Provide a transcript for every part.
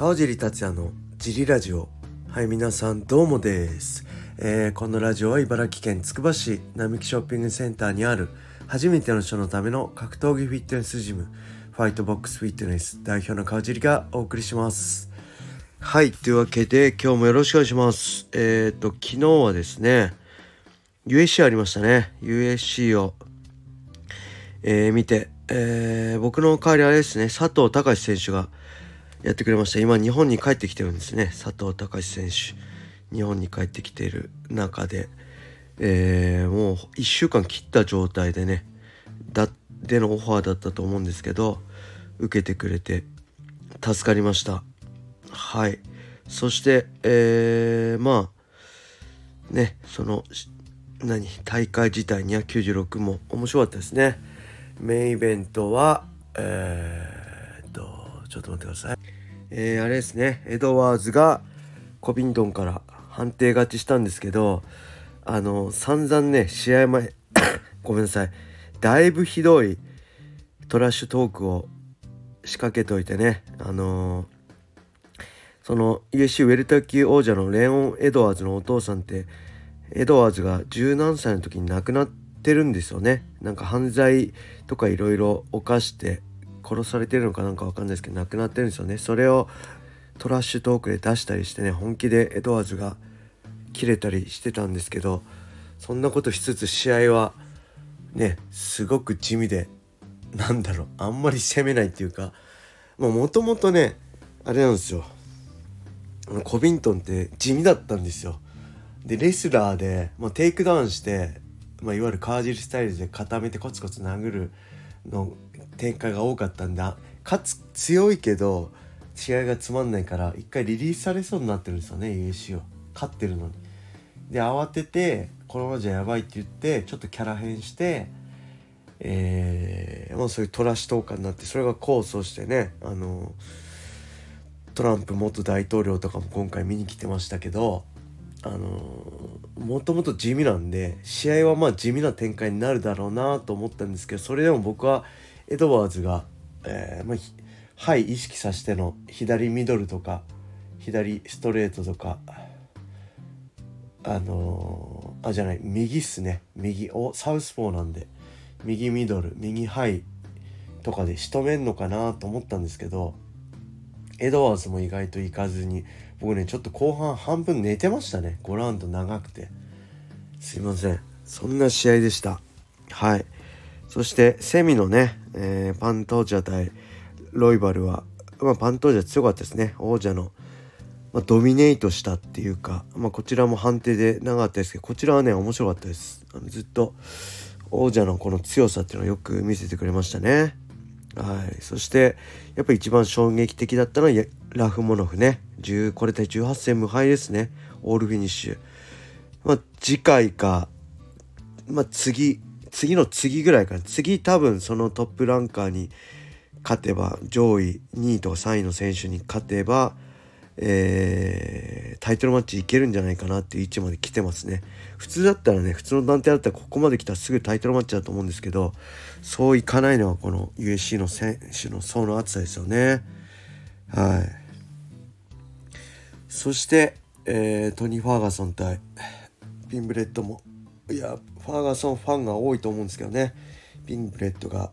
川尻達也のジリラジオ。はい、皆さんどうもです、このラジオは茨城県つくば市並木ショッピングセンターにある初めての人のための格闘技フィットネスジムファイトボックスフィットネス代表の川尻がお送りします。はい、というわけで今日もよろしくお願いします。昨日はですね UFC ありましたね。 UFC を、見て、僕の代わりあれですね、佐藤隆選手がやってくれました。今日本に帰ってきてるんですね、佐藤隆選手。日本に帰ってきている中で、もう1週間切った状態でねでのオファーだったと思うんですけど、受けてくれて助かりました。はい。そして、大会自体296も面白かったですね。メインイベントはちょっと待ってください。あれですね、エドワーズがコビントンから判定勝ちしたんですけど、散々ね試合前ごめんなさい、だいぶひどいトラッシュトークを仕掛けといてね、その UFC ウェルター級王者のレオン・エドワーズのお父さんって、エドワーズが十何歳の時に亡くなってるんですよね。なんか犯罪とかいろいろ犯して殺されてるのかなんかわかんないですけど亡くなってるんですよね。それをトラッシュトークで出したりしてね、本気でエドワーズが切れたりしてたんですけど、そんなことしつつ試合はねすごく地味で、あんまり攻めないっていうか、もともとねあれなんですよ、コビントンって地味だったんですよ。でレスラーで、テイクダウンして、いわゆる川尻スタイルで固めてコツコツ殴るの展開が多かったんだ。かつ強いけど試合がつまんないから一回リリースされそうになってるんですよね、 UFC を勝ってるのに。で慌ててこのままじゃやばいって言ってちょっとキャラ変して、そういうトラッシュトーカーになって、それが功を奏してね、トランプ元大統領とかも今回見に来てましたけど、もともと地味なんで試合は地味な展開になるだろうなと思ったんですけど、それでも僕はエドワーズが、意識させての左ミドルとか左ストレートとか右っすね、右をサウスポーなんで右ミドル右ハイとかで仕留めんのかなと思ったんですけど、エドワーズも意外といかずに、僕ねちょっと後半半分寝てましたね。5ラウンド長くてすいません。そんな試合でした。はい。そしてセミのね、パントージャ対ロイバルは、パントージャ強かったですね。王者の、ドミネートしたっていうか、こちらも判定で長かったですけど、こちらはね面白かったです。ずっと王者のこの強さっていうのをよく見せてくれましたね。はい。そしてやっぱり一番衝撃的だったのはラフモノフね、これで18戦無敗ですね、オールフィニッシュ。次回か、次の次ぐらいかな、次多分そのトップランカーに勝てば、上位2位とか3位の選手に勝てば、タイトルマッチいけるんじゃないかなっていう位置まで来てますね。普通だったらね、普通の団体だったらここまで来たらすぐタイトルマッチだと思うんですけど、そういかないのはこの UFC の選手の層の厚さですよね。はい。そして、トニー・ファーガソン対ピンブレットも、ファーガソンファンが多いと思うんですけどね、ピンブレットが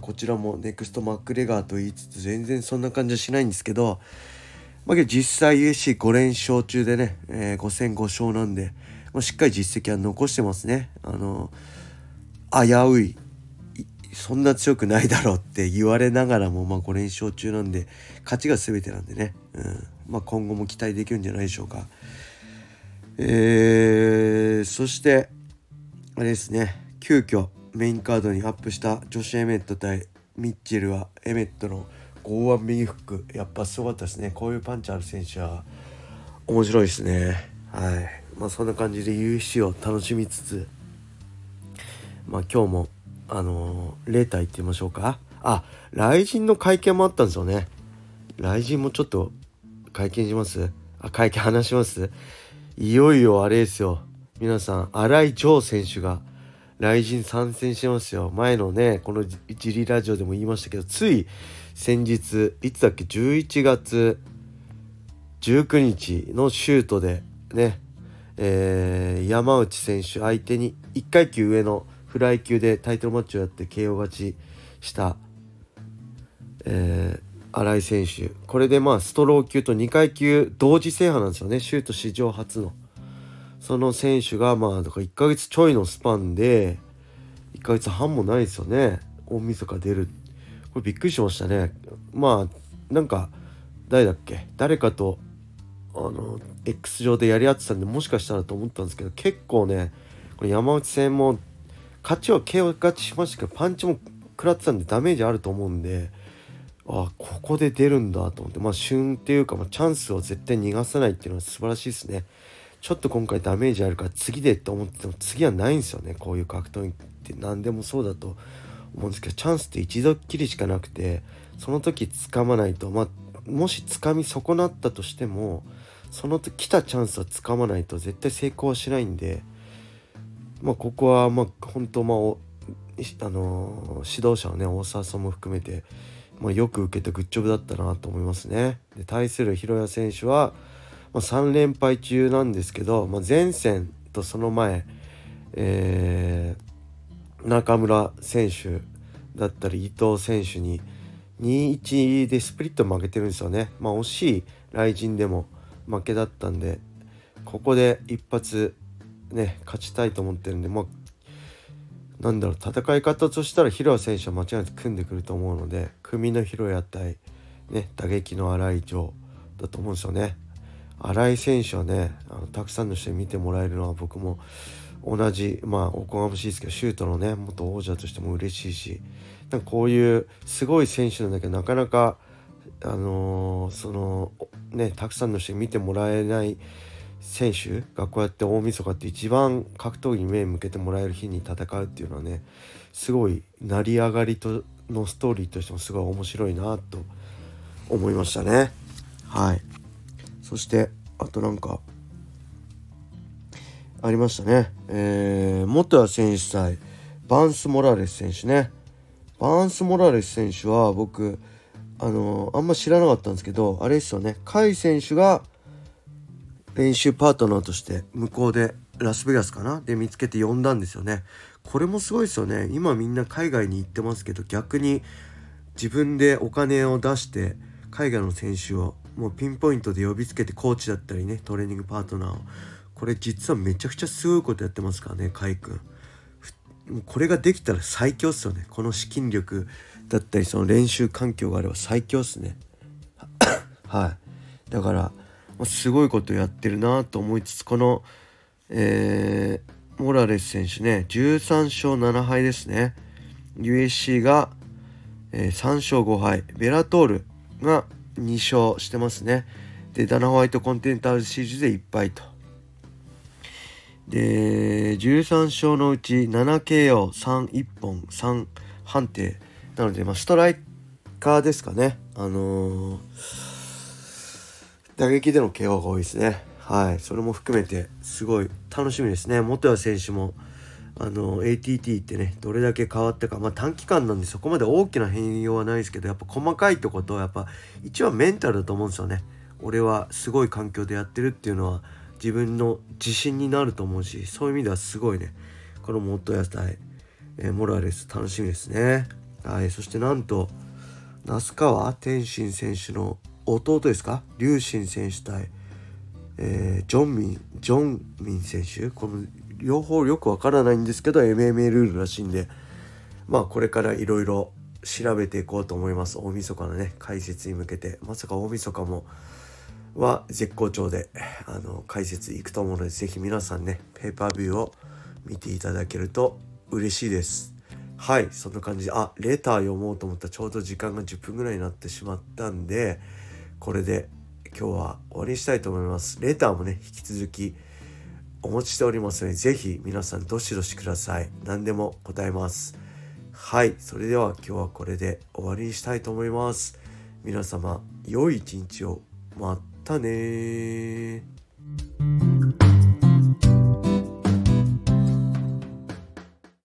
こちらもネクストマクレガーと言いつつ全然そんな感じはしないんですけど、実際 UFC5 連勝中でね、5戦5勝なんで、しっかり実績は残してますね。危ういそんな強くないだろうって言われながらも、5連勝中なんで勝ちが全てなんでね、今後も期待できるんじゃないでしょうか。そしてあれですね、急遽メインカードにアップしたジョシュ・エメット対ミッチェルは、エメットの剛腕右フックやっぱすごかったですね。こういうパンチある選手は面白いですね。はい。そんな感じで UFC を楽しみつつ、今日もレーター行ってみましょうか。RIZINの会見もあったんですよね。RIZINもちょっと会見話します。いよいよあれですよ皆さん、新井城選手がRIZIN参戦してますよ。前のねこのジリラジオでも言いましたけど、つい先日、いつだっけ、11月19日のシュートでね、山内選手相手に1階級上のフライ級でタイトルマッチをやって KO 勝ちした、新井選手、これでまあストロー級と2階級同時制覇なんですよね、シュート史上初の。その選手がまあだから1ヶ月ちょいのスパンで、1ヶ月半もないですよね、大晦日出る。これびっくりしましたね。まあなんか誰かとX 上でやり合ってたんで、もしかしたらと思ったんですけど、結構ねこれ山内戦も勝ちは KO 勝ちしましたけど、パンチも食らってたんでダメージあると思うんで、あここで出るんだと思って、まあ旬っていうか、まあ、チャンスを絶対逃がさないっていうのは素晴らしいですね。ちょっと今回ダメージあるから次でと思ってても次はないんですよね、こういう格闘技って何でもそうだと思うんですけど、チャンスって一度っきりしかなくて、その時掴まないと、まあもし掴み損なったとしてもその時来たチャンスは掴まないと絶対成功はしないんで、まあここはまあ本当指導者はね大沢さんも含めて、まあ、よく受けてグッジョブだったなと思いますね。で対する弘也選手は、まあ、3連敗中なんですけど、まあ、前戦とその前、中村選手だったり伊藤選手に 2-1 でスプリット負けてるんですよね。まあ惜しいRIZINでも負けだったんで、ここで一発ね勝ちたいと思ってるんで、まあなんだろう、戦い方としたらヒロヤ選手は間違いなく組んでくると思うので、組のヒロヤ対ね打撃の新井城だと思うんですよね。新井選手はねたくさんの人に見てもらえるのは僕も同じ、まあおこがましいですけどシュートのね元王者としても嬉しいし、なんかこういうすごい選手なんだけどなかなかそのねたくさんの人に見てもらえない選手がこうやって大晦日って一番格闘技に目向けてもらえる日に戦うっていうのはね、すごい成り上がりとのストーリーとしてもすごい面白いなと思いましたね。はい、そしてあとなんかありましたね、元谷選手対バンス・モラレス選手ね。バンス・モラレス選手は僕あんま知らなかったんですけど、あれですよね、甲斐選手が練習パートナーとして向こうでラスベガスかなで見つけて呼んだんですよね。これもすごいですよね。今みんな海外に行ってますけど、逆に自分でお金を出して海外の選手をもうピンポイントで呼びつけて、コーチだったりねトレーニングパートナーを、これ実はめちゃくちゃすごいことやってますからね、甲斐君。これができたら最強っすよね。この資金力だったりその練習環境があれば最強っすねはい、だからすごいことやってるなと思いつつ、この、モラレス選手ね13勝7敗ですね。 UFC が、3勝5敗、ベラトールが2勝してますね。でダナホワイトコンテンターズシリーズで1敗と、で13勝のうち 7KO31 本3判定なので、まあ、ストライカーですかね。打撃での KO が多いですね。はい、それも含めてすごい楽しみですね。元谷選手もATT ってねどれだけ変わったか、まあ短期間なんでそこまで大きな変容はないですけど、やっぱ細かいとことやっぱ一応メンタルだと思うんですよね。俺はすごい環境でやってるっていうのは自分の自信になると思うし、そういう意味ではすごいねこの元谷対、モラレス楽しみですね。はい、そしてなんと那須川天心選手の弟ですか、劉信選手対、ジョンミン選手、この両方よくわからないんですけど MMA ルールらしいんで、まあこれからいろいろ調べていこうと思います。大晦日のね解説に向けて、まさか大晦日もは絶好調で解説いくと思うので、ぜひ皆さんねペーパービューを見ていただけると嬉しいです。はい、そんな感じでレター読もうと思ったらちょうど時間が10分ぐらいになってしまったんで、これで今日は終わりにしたいと思います。レターもね引き続きお持ちしておりますので、ぜひ皆さんどしどしください。何でも答えます。はい、それでは今日はこれで終わりにしたいと思います。皆様良い一日を。またね。